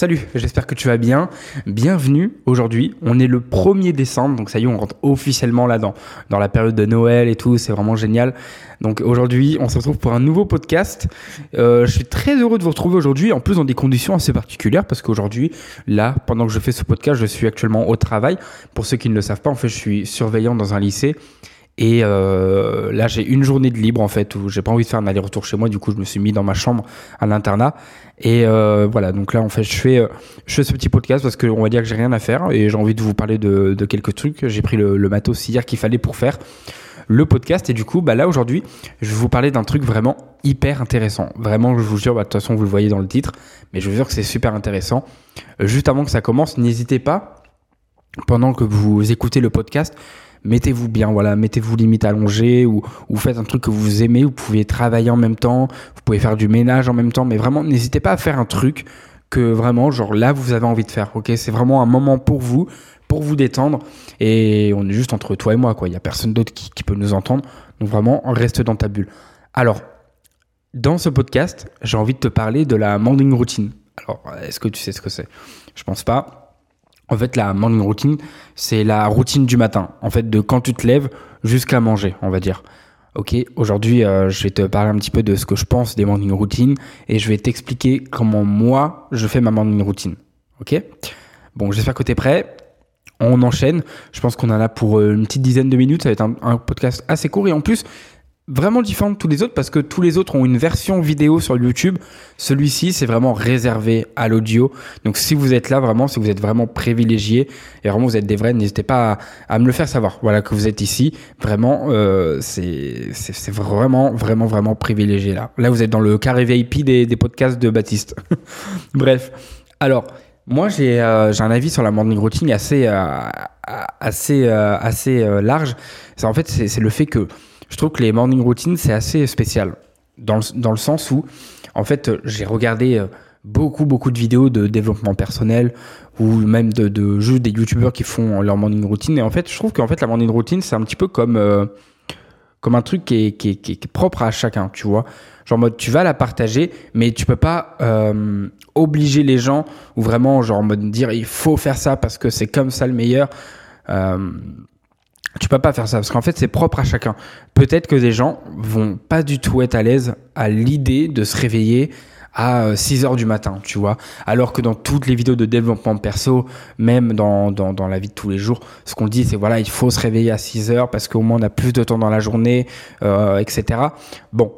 Salut, j'espère que tu vas bien. Bienvenue aujourd'hui. On est le 1er décembre, donc ça y est, on rentre officiellement là dans la période de Noël et tout, c'est vraiment génial. Donc aujourd'hui, on se retrouve pour un nouveau podcast. Je suis très heureux de vous retrouver aujourd'hui, en plus dans des conditions assez particulières, parce qu'aujourd'hui, là, pendant que je fais ce podcast, je suis actuellement au travail. Pour ceux qui ne le savent pas, en fait, je suis surveillant dans un lycée. Et là, j'ai une journée de libre en fait où j'ai pas envie de faire un aller-retour chez moi. Du coup, je me suis mis dans ma chambre à l'internat. Et voilà, donc là, en fait, je fais ce petit podcast parce qu'on va dire que j'ai rien à faire et j'ai envie de vous parler de quelques trucs. J'ai pris le matos hier qu'il fallait pour faire le podcast. Et du coup, bah là aujourd'hui, je vais vous parler d'un truc vraiment hyper intéressant. Vraiment, je vous jure, de toute façon, vous le voyez dans le titre, mais je vous jure que c'est super intéressant. Juste avant que ça commence, n'hésitez pas, pendant que vous écoutez le podcast, mettez-vous bien, voilà, mettez-vous limite allongé ou faites un truc que vous aimez, vous pouvez travailler en même temps, vous pouvez faire du ménage en même temps, mais vraiment, n'hésitez pas à faire un truc que vraiment, genre là, vous avez envie de faire, ok ? C'est vraiment un moment pour vous détendre et on est juste entre toi et moi, quoi. Il n'y a personne d'autre qui peut nous entendre, donc vraiment, reste dans ta bulle. Alors, dans ce podcast, j'ai envie de te parler de la morning routine. Alors, est-ce que tu sais ce que c'est ? Je pense pas. En fait, la morning routine, c'est la routine du matin. En fait, de quand tu te lèves jusqu'à manger, on va dire. Ok, aujourd'hui, je vais te parler un petit peu de ce que je pense des morning routines et je vais t'expliquer comment moi, je fais ma morning routine. Ok ? Bon, j'espère que tu es prêt. On enchaîne. Je pense qu'on en a pour une petite dizaine de minutes. Ça va être un podcast assez court et en plus, vraiment différent de tous les autres parce que tous les autres ont une version vidéo sur YouTube. Celui-ci, c'est vraiment réservé à l'audio. Donc, si vous êtes là vraiment, si vous êtes vraiment privilégié et vraiment vous êtes des vrais, n'hésitez pas à me le faire savoir. Voilà, que vous êtes ici. Vraiment, c'est vraiment, vraiment, vraiment privilégié là. Là, vous êtes dans le carré VIP des podcasts de Baptiste. Bref. Alors, moi, j'ai un avis sur la morning routine assez large. Ça, en fait, c'est le fait que je trouve que les morning routines, c'est assez spécial dans le sens où, en fait, j'ai regardé beaucoup de vidéos de développement personnel ou même de juste des youtubeurs qui font leur morning routine. Et en fait, je trouve qu'en fait, la morning routine, c'est un petit peu comme un truc qui est propre à chacun, tu vois. Genre en mode, tu vas la partager, mais tu peux pas obliger les gens ou vraiment genre en mode dire il faut faire ça parce que c'est comme ça le meilleur. Tu peux pas faire ça parce qu'en fait, c'est propre à chacun. Peut-être que des gens vont pas du tout être à l'aise à l'idée de se réveiller à 6 heures du matin, tu vois. Alors que dans toutes les vidéos de développement perso, même dans la vie de tous les jours, ce qu'on dit, c'est voilà, il faut se réveiller à 6 heures parce qu'au moins, on a plus de temps dans la journée, etc. Bon.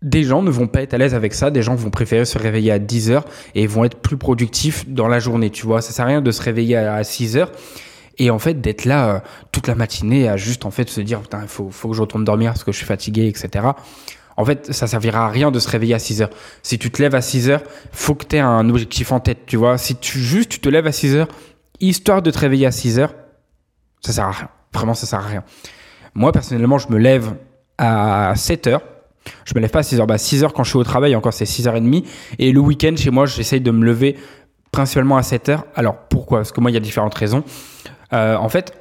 Des gens ne vont pas être à l'aise avec ça. Des gens vont préférer se réveiller à 10 heures et vont être plus productifs dans la journée, tu vois. Ça sert à rien de se réveiller à 6 heures. Et en fait, d'être là toute la matinée à juste en fait se dire « Putain, il faut que je retourne dormir parce que je suis fatigué, etc. » En fait, ça servira à rien de se réveiller à 6 heures. Si tu te lèves à 6 heures, faut que tu aies un objectif en tête, tu vois. Si tu te lèves à 6 heures, histoire de te réveiller à 6 heures, ça sert à rien. Vraiment, ça sert à rien. Moi, personnellement, je me lève à 7 heures. Je me lève pas à 6 heures. Bah, 6 heures quand je suis au travail, encore c'est 6h30. Et le week-end, chez moi, j'essaye de me lever principalement à 7 heures. Alors, pourquoi ? Parce que moi, il y a différentes raisons. En fait,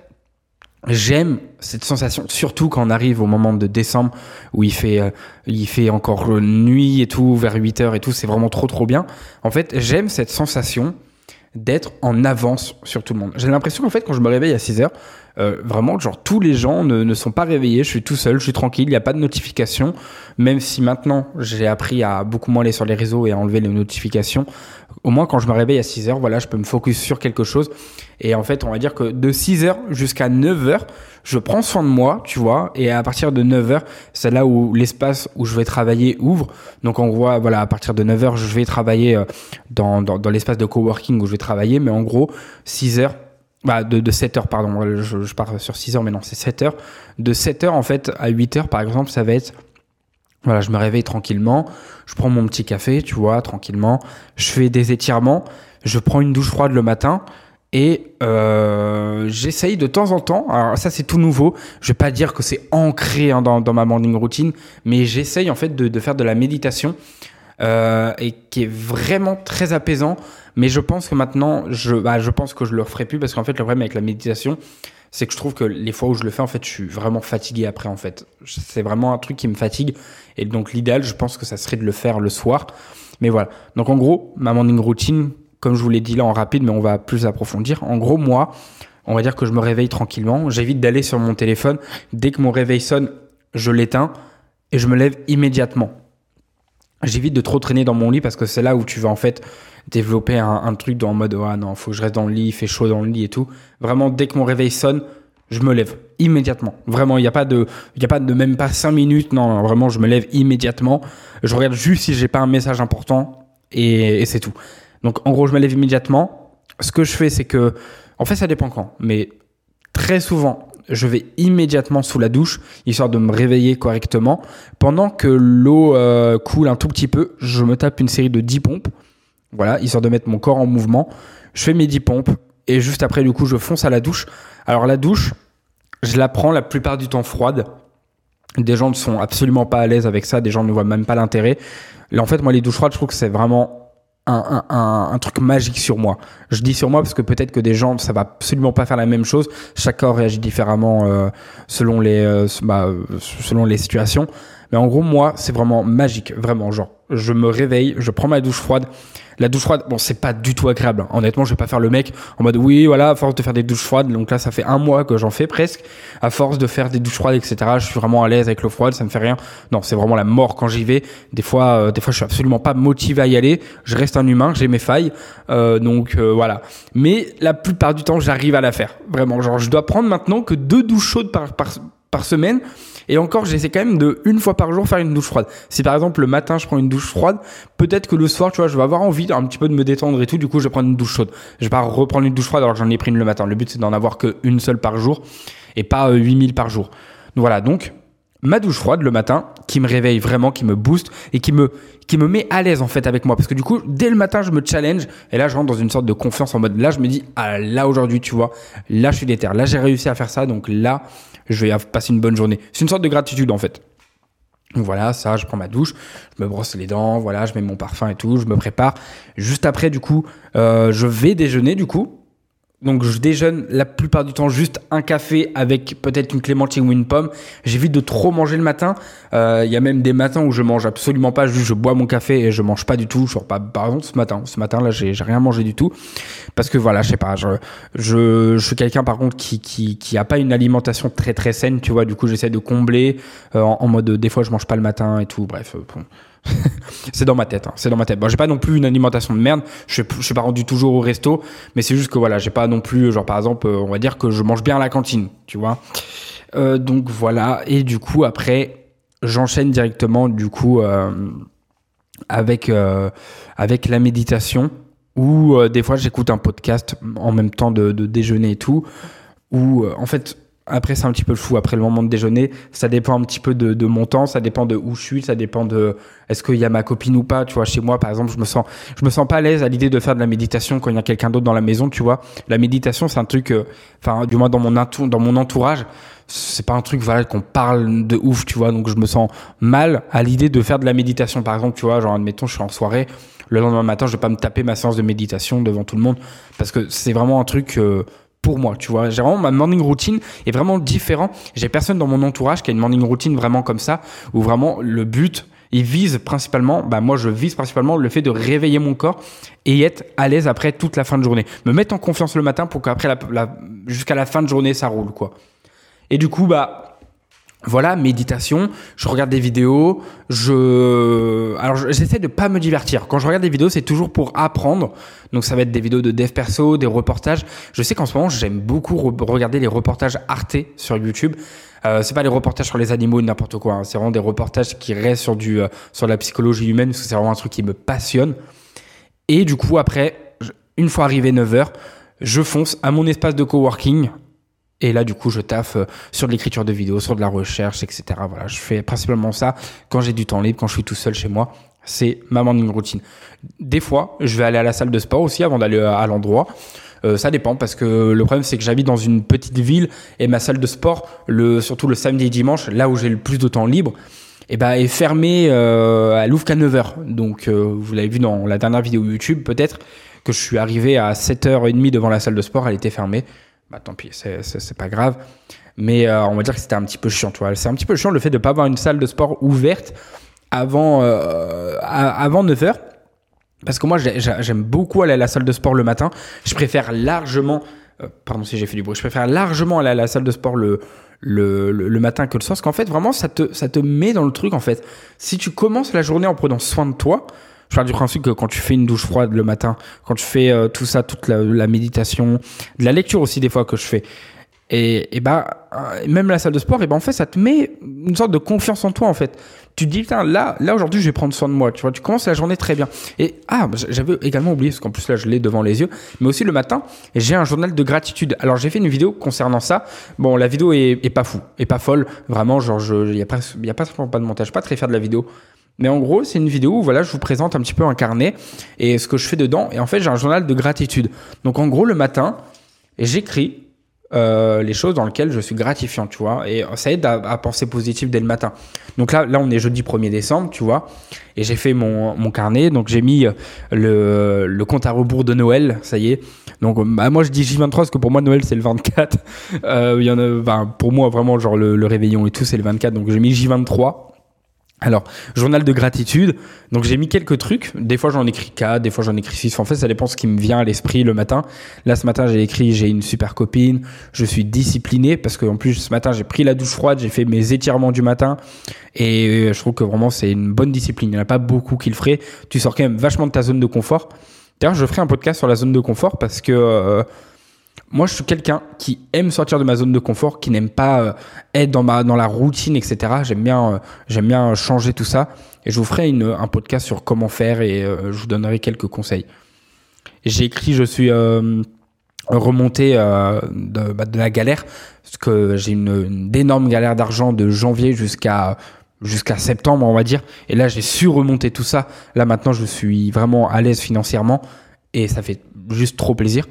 j'aime cette sensation, surtout quand on arrive au moment de décembre où il fait encore nuit et tout, vers 8 heures et tout, c'est vraiment trop bien. En fait, j'aime cette sensation d'être en avance sur tout le monde. J'ai l'impression qu'en fait, quand je me réveille à 6 heures, vraiment, genre tous les gens ne sont pas réveillés, je suis tout seul, je suis tranquille, il n'y a pas de notification, même si maintenant, j'ai appris à beaucoup moins aller sur les réseaux et à enlever les notifications. Au moins, quand je me réveille à 6 heures, voilà, je peux me focus sur quelque chose. Et en fait, on va dire que de 6 heures jusqu'à 9 heures, je prends soin de moi, tu vois. Et à partir de 9 heures, c'est là où l'espace où je vais travailler ouvre. Donc, en gros, voilà, à partir de 9 heures, je vais travailler dans l'espace de coworking où je vais travailler. Mais en gros, 6 heures, bah, de 7 heures, pardon. Je pars sur 6 heures, mais non, c'est 7 heures. De 7 heures, en fait, à 8 heures, par exemple, ça va être... Voilà, je me réveille tranquillement, je prends mon petit café, tu vois, tranquillement, je fais des étirements, je prends une douche froide le matin et j'essaye de temps en temps, alors ça c'est tout nouveau, je vais pas dire que c'est ancré hein, dans ma morning routine, mais j'essaye en fait de faire de la méditation et qui est vraiment très apaisant, mais je pense que maintenant, je pense que je le referai plus parce qu'en fait le problème avec la méditation, c'est que je trouve que les fois où je le fais, en fait, je suis vraiment fatigué après, en fait. C'est vraiment un truc qui me fatigue. Et donc, l'idéal, je pense que ça serait de le faire le soir. Mais voilà. Donc, en gros, ma morning routine, Comme je vous l'ai dit là en rapide, mais on va plus approfondir. En gros, moi, on va dire que je me réveille tranquillement. J'évite d'aller sur mon téléphone. Dès que mon réveil sonne, je l'éteins et je me lève immédiatement. J'évite de trop traîner dans mon lit parce que c'est là où tu vas en fait développer un truc en mode « Ah non, faut que je reste dans le lit, il fait chaud dans le lit et tout ». Vraiment, dès que mon réveil sonne, je me lève immédiatement. Vraiment, il n'y a pas de même pas 5 minutes. Non, vraiment, je me lève immédiatement. Je regarde juste si j'ai pas un message important et c'est tout. Donc, en gros, je me lève immédiatement. Ce que je fais, c'est que... En fait, ça dépend quand, mais très souvent, je vais immédiatement sous la douche, histoire de me réveiller correctement. Pendant que l'eau coule un tout petit peu, je me tape une série de 10 pompes. Voilà, histoire de mettre mon corps en mouvement. Je fais mes 10 pompes et juste après, du coup, je fonce à la douche. Alors, la douche, je la prends la plupart du temps froide. Des gens ne sont absolument pas à l'aise avec ça. Des gens ne voient même pas l'intérêt. Là, en fait, moi, les douches froides, je trouve que c'est vraiment... Un truc magique sur moi. Je dis sur moi parce que peut-être que des gens, ça va absolument pas faire la même chose. Chaque corps réagit différemment selon les situations. Mais en gros, moi, c'est vraiment magique, vraiment. Genre, je me réveille, je prends ma douche froide. La douche froide, bon, c'est pas du tout agréable. Honnêtement, je vais pas faire le mec en mode oui, voilà, à force de faire des douches froides. Donc là, ça fait un mois que j'en fais presque. À force de faire des douches froides, etc. Je suis vraiment à l'aise avec l'eau froide, ça me fait rien. Non, c'est vraiment la mort quand j'y vais. Des fois, je suis absolument pas motivé à y aller. Je reste un humain, j'ai mes failles, donc voilà. Mais la plupart du temps, j'arrive à la faire. Vraiment, genre, je dois prendre maintenant que 2 douches chaudes par semaine. Et encore, j'essaie quand même de, 1 fois par jour, faire une douche froide. Si par exemple, le matin, je prends une douche froide, peut-être que le soir, tu vois, je vais avoir envie un petit peu de me détendre et tout. Du coup, je vais prendre une douche chaude. Je vais pas reprendre une douche froide alors que j'en ai pris une le matin. Le but, c'est d'en avoir qu'1 seule par jour et pas 8000 par jour. Donc, voilà. Donc, ma douche froide le matin qui me réveille vraiment, qui me booste et qui me met à l'aise en fait avec moi. Parce que du coup, dès le matin, je me challenge et là, je rentre dans une sorte de confiance en mode là, je me dis, ah là, aujourd'hui, tu vois, là, je suis déter. Là, j'ai réussi à faire ça. Donc là, je vais passer une bonne journée. C'est une sorte de gratitude en fait. Donc voilà, ça, je prends ma douche, je me brosse les dents, voilà, je mets mon parfum et tout, je me prépare. Juste après, du coup, je vais déjeuner du coup. Donc je déjeune la plupart du temps juste un café avec peut-être une clémentine ou une pomme. J'évite de trop manger le matin. Il y a même des matins où je mange absolument pas, juste je bois mon café et je mange pas du tout. Genre, par exemple ce matin là j'ai rien mangé du tout parce que voilà, je sais pas, je suis quelqu'un par contre qui a pas une alimentation très très saine, tu vois. Du coup j'essaie de combler en mode des fois je mange pas le matin et tout. Bref. C'est dans ma tête, hein. C'est dans ma tête. Bon, j'ai pas non plus une alimentation de merde. Je suis pas rendu toujours au resto, mais c'est juste que voilà, j'ai pas non plus, genre par exemple, on va dire que je mange bien à la cantine, tu vois. Donc voilà. Et du coup après, j'enchaîne directement du coup avec la méditation ou des fois j'écoute un podcast en même temps de déjeuner et tout. Ou en fait. Après, c'est un petit peu le fou. Après le moment de déjeuner, ça dépend un petit peu de mon temps, ça dépend de où je suis, ça dépend de est-ce qu'il y a ma copine ou pas. Tu vois, chez moi, par exemple, je me sens pas à l'aise à l'idée de faire de la méditation quand il y a quelqu'un d'autre dans la maison. Tu vois, la méditation, c'est un truc, enfin, du moins dans mon entourage, c'est pas un truc voilà qu'on parle de ouf. Tu vois, donc je me sens mal à l'idée de faire de la méditation. Par exemple, tu vois, genre admettons, je suis en soirée, le lendemain matin, je vais pas me taper ma séance de méditation devant tout le monde parce que c'est vraiment un truc. Pour moi, tu vois, j'ai vraiment ma morning routine est vraiment différent. J'ai personne dans mon entourage qui a une morning routine vraiment comme ça, où vraiment le but, il vise principalement, bah moi je vise principalement le fait de réveiller mon corps et être à l'aise après toute la fin de journée, me mettre en confiance le matin pour qu'après jusqu'à la fin de journée ça roule quoi. Et du coup bah voilà, méditation, je regarde des vidéos, j'essaie de pas me divertir. Quand je regarde des vidéos, c'est toujours pour apprendre. Donc ça va être des vidéos de dev perso, des reportages. Je sais qu'en ce moment, j'aime beaucoup regarder les reportages Arte sur YouTube. C'est pas les reportages sur les animaux ou n'importe quoi, hein. C'est vraiment des reportages qui restent sur sur la psychologie humaine parce que c'est vraiment un truc qui me passionne. Et du coup, après, une fois arrivé 9h, je fonce à mon espace de coworking. Et là, du coup, je taffe sur de l'écriture de vidéos, sur de la recherche, etc. Voilà, je fais principalement ça quand j'ai du temps libre, quand je suis tout seul chez moi. C'est ma morning routine. Des fois, je vais aller à la salle de sport aussi avant d'aller à l'endroit. Ça dépend parce que le problème, c'est que j'habite dans une petite ville et ma salle de sport, surtout le samedi et dimanche, là où j'ai le plus de temps libre, est fermée, elle ouvre qu'à 9h. Donc, vous l'avez vu dans la dernière vidéo YouTube, peut-être que je suis arrivé à 7h30 devant la salle de sport, elle était fermée. Bah tant pis, c'est pas grave, mais on va dire que c'était un petit peu chiant, tu vois. C'est un petit peu chiant le fait de pas avoir une salle de sport ouverte avant 9h Parce que moi, j'aime beaucoup aller à la salle de sport le matin. Je préfère largement... pardon si j'ai fait du bruit. Je préfère largement aller à la salle de sport le matin que le soir. Parce qu'en fait, vraiment, ça te met dans le truc, en fait. Si tu commences la journée en prenant soin de toi, je parle du principe que quand tu fais une douche froide le matin, quand tu fais tout ça, toute la méditation, de la lecture aussi des fois que je fais, et même la salle de sport, et ben en fait ça te met une sorte de confiance en toi en fait. Tu te dis putain là aujourd'hui je vais prendre soin de moi, tu vois, tu commences la journée très bien. Et j'avais également oublié parce qu'en plus là je l'ai devant les yeux, mais aussi le matin j'ai un journal de gratitude. Alors j'ai fait une vidéo concernant ça. Bon, la vidéo est pas folle, vraiment, genre il y a pas de montage, pas très fier de la vidéo. Mais en gros, c'est une vidéo où voilà, je vous présente un petit peu un carnet et ce que je fais dedans. Et en fait, j'ai un journal de gratitude. Donc, en gros, le matin, j'écris les choses dans lesquelles je suis gratifiant, tu vois. Et ça aide à penser positif dès le matin. Donc là, on est jeudi 1er décembre, tu vois. Et j'ai fait mon carnet. Donc, j'ai mis le compte à rebours de Noël, ça y est. Donc, moi, je dis J23 parce que pour moi, Noël, c'est le 24. Pour moi, vraiment, genre le réveillon et tout, c'est le 24. Donc, j'ai mis J23. Alors, journal de gratitude. Donc, j'ai mis quelques trucs. Des fois, j'en écris 4, des fois, j'en écris 6. En fait, ça dépend ce qui me vient à l'esprit le matin. Là, ce matin, j'ai écrit « J'ai une super copine »,« Je suis discipliné » parce qu'en plus, ce matin, j'ai pris la douche froide, j'ai fait mes étirements du matin et je trouve que vraiment, c'est une bonne discipline. Il n'y en a pas beaucoup qui le feraient. Tu sors quand même vachement de ta zone de confort. D'ailleurs, je ferai un podcast sur la zone de confort parce que... moi, je suis quelqu'un qui aime sortir de ma zone de confort, qui n'aime pas être dans la routine, etc. J'aime bien changer tout ça. Et je vous ferai un podcast sur comment faire et je vous donnerai quelques conseils. J'ai écrit « Je suis remonté de la galère » parce que j'ai une énorme galère d'argent de janvier jusqu'à septembre, on va dire. Et là, j'ai su remonter tout ça. Là, maintenant, je suis vraiment à l'aise financièrement et ça fait juste trop plaisir.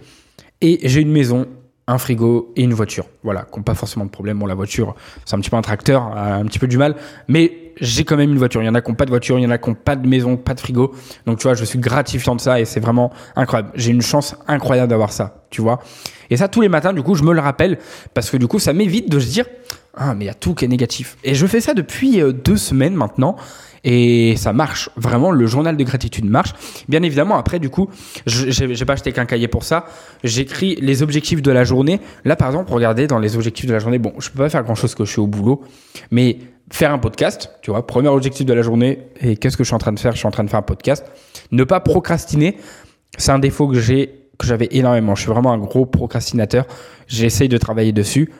Et j'ai une maison, un frigo et une voiture. Voilà, qui n'ont pas forcément de problème. Bon, la voiture, c'est un petit peu un tracteur, un petit peu du mal. Mais j'ai quand même une voiture. Il y en a qui n'ont pas de voiture, il y en a qui n'ont pas de maison, pas de frigo. Donc, tu vois, je suis gratifiant de ça et c'est vraiment incroyable. J'ai une chance incroyable d'avoir ça, tu vois. Et ça, tous les matins, du coup, je me le rappelle parce que du coup, ça m'évite de se dire « Ah, mais il y a tout qui est négatif. » Et je fais ça depuis 2 semaines maintenant. Et ça marche, vraiment, le journal de gratitude marche. Bien évidemment, après, du coup, j'ai pas acheté qu'un cahier pour ça. J'écris les objectifs de la journée. Là, par exemple, regardez dans les objectifs de la journée. Bon, je peux pas faire grand-chose que je suis au boulot, mais faire un podcast, tu vois, premier objectif de la journée. Et qu'est-ce que je suis en train de faire ? Je suis en train de faire un podcast. Ne pas procrastiner, c'est un défaut que j'avais énormément. Je suis vraiment un gros procrastinateur. J'essaye de travailler dessus.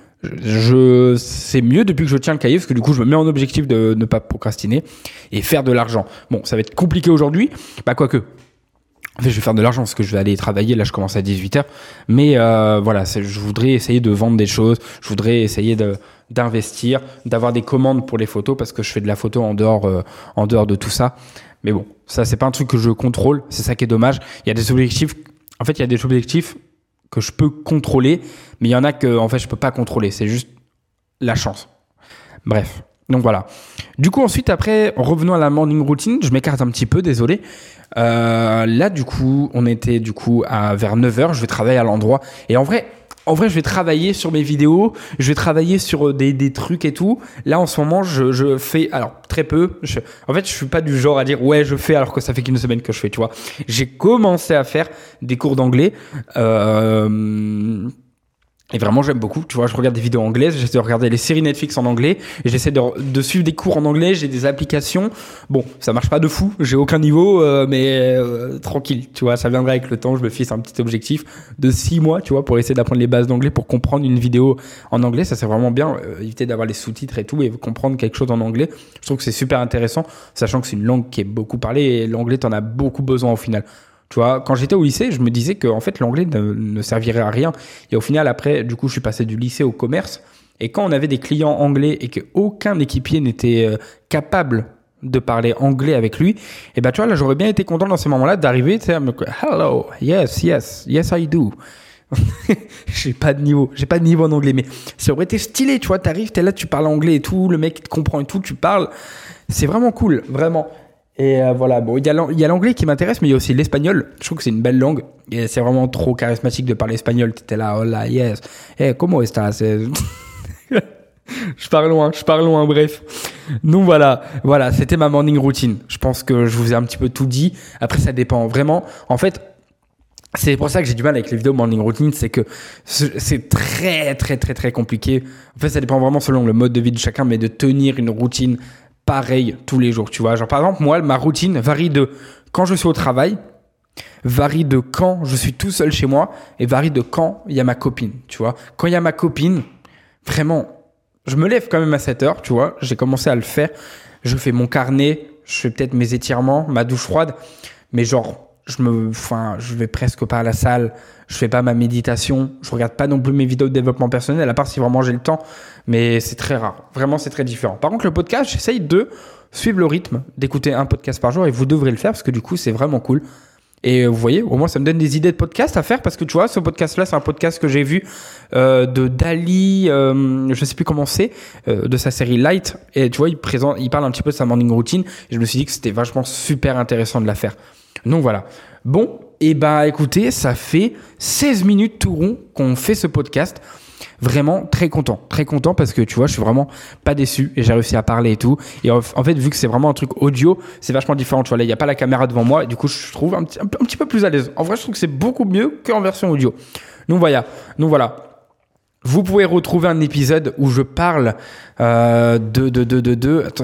C'est mieux depuis que je tiens le cahier parce que du coup je me mets en objectif de ne pas procrastiner et faire de l'argent. Bon, ça va être compliqué aujourd'hui, quoique. En fait, je vais faire de l'argent parce que je vais aller travailler. Là, je commence à 18h. Mais voilà, je voudrais essayer de vendre des choses. Je voudrais essayer d'investir, d'avoir des commandes pour les photos parce que je fais de la photo en dehors de tout ça. Mais bon, ça, c'est pas un truc que je contrôle. C'est ça qui est dommage. Il y a des objectifs que je peux contrôler, mais il y en a que en fait je peux pas contrôler, c'est juste la chance. Bref, donc voilà. Du coup ensuite après, revenons à la morning routine, je m'écarte un petit peu, désolé. Là du coup, on était du coup vers 9h, je vais travailler à l'endroit et en vrai, je vais travailler sur mes vidéos, je vais travailler sur des trucs et tout. Là, en ce moment, je fais très peu. En fait, je suis pas du genre à dire « ouais, je fais » alors que ça fait qu'1 semaine que je fais, tu vois. J'ai commencé à faire des cours d'anglais et vraiment, j'aime beaucoup. Tu vois, je regarde des vidéos anglaises, j'essaie de regarder les séries Netflix en anglais, j'essaie de suivre des cours en anglais, j'ai des applications. Bon, ça marche pas de fou, j'ai aucun niveau, mais tranquille, tu vois, ça viendra avec le temps. Je me fixe un petit objectif de 6 mois, tu vois, pour essayer d'apprendre les bases d'anglais, pour comprendre une vidéo en anglais. Ça, c'est vraiment bien, éviter d'avoir les sous-titres et tout, et comprendre quelque chose en anglais. Je trouve que c'est super intéressant, sachant que c'est une langue qui est beaucoup parlée, et l'anglais, t'en as beaucoup besoin au final. Tu vois, quand j'étais au lycée, je me disais que en fait l'anglais ne servirait à rien. Et au final, après, du coup, je suis passé du lycée au commerce. Et quand on avait des clients anglais et qu'aucun équipier n'était capable de parler anglais avec lui, et ben tu vois, là, j'aurais bien été content dans ces moments-là d'arriver, tu sais, à me dire « Hello, yes, yes, yes, I do. » J'ai pas de niveau en anglais, mais ça aurait été stylé, tu vois, t'arrives, t'es là, tu parles anglais et tout, le mec te comprend et tout, tu parles. C'est vraiment cool, vraiment. Et voilà, bon, il y a l'anglais qui m'intéresse, mais il y a aussi l'espagnol. Je trouve que c'est une belle langue et c'est vraiment trop charismatique de parler espagnol. T'étais là, hola, yes, hey, como estas? Je pars loin, bref. Donc voilà, c'était ma morning routine. Je pense que je vous ai un petit peu tout dit. Après, ça dépend vraiment. En fait, c'est pour ça que j'ai du mal avec les vidéos morning routine, c'est que c'est très, très, très, très compliqué. En fait, ça dépend vraiment selon le mode de vie de chacun, mais de tenir une routine pareille tous les jours, tu vois. Genre, par exemple, moi, ma routine varie de quand je suis au travail, varie de quand je suis tout seul chez moi et varie de quand il y a ma copine, tu vois. Quand il y a ma copine, vraiment... Je me lève quand même à 7 heures, tu vois. J'ai commencé à le faire. Je fais mon carnet, je fais peut-être mes étirements, ma douche froide. Mais genre, je vais presque pas à la salle. Je fais pas ma méditation. Je regarde pas non plus mes vidéos de développement personnel, à part si vraiment j'ai le temps. Mais c'est très rare. Vraiment, c'est très différent. Par contre, le podcast, j'essaye de suivre le rythme, d'écouter un podcast par jour. Et vous devrez le faire parce que du coup, c'est vraiment cool. Et vous voyez, au moins, ça me donne des idées de podcasts à faire parce que tu vois, ce podcast-là, c'est un podcast que j'ai vu de Dali, je sais plus comment c'est, de sa série Light. Et tu vois, il parle un petit peu de sa morning routine. Et je me suis dit que c'était vachement super intéressant de la faire. Donc voilà. Bon, et bah écoutez, ça fait 16 minutes tout rond qu'on fait ce podcast. Vraiment très content parce que tu vois, je suis vraiment pas déçu et j'ai réussi à parler et tout. Et en fait, vu que c'est vraiment un truc audio, c'est vachement différent. Tu vois, là, il n'y a pas la caméra devant moi et du coup, je trouve un petit peu plus à l'aise. En vrai, je trouve que c'est beaucoup mieux qu'en version audio. Donc voilà. Vous pouvez retrouver un épisode où je parle Attends,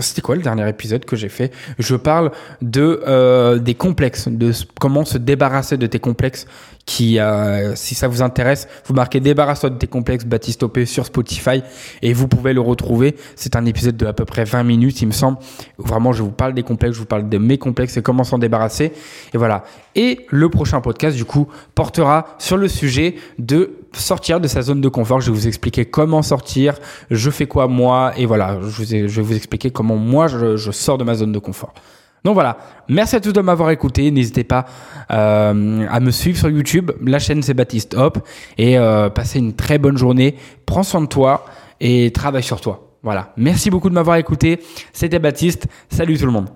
c'était quoi le dernier épisode que j'ai fait ? Je parle des complexes, de comment se débarrasser de tes complexes. Si ça vous intéresse, vous marquez « Débarrasse-toi de tes complexes » Baptiste OP sur Spotify et vous pouvez le retrouver. C'est un épisode de à peu près 20 minutes, il me semble. Vraiment, je vous parle des complexes, je vous parle de mes complexes et comment s'en débarrasser. Et voilà. Et le prochain podcast, du coup, portera sur le sujet de sortir de sa zone de confort. Je vais vous expliquer comment sortir, je fais quoi moi, et voilà, je vais vous expliquer comment moi je sors de ma zone de confort. Donc voilà, merci à tous de m'avoir écouté. N'hésitez pas à me suivre sur YouTube. La chaîne, c'est Baptiste Hop. Et passez une très bonne journée. Prends soin de toi et travaille sur toi. Voilà, merci beaucoup de m'avoir écouté. C'était Baptiste. Salut tout le monde.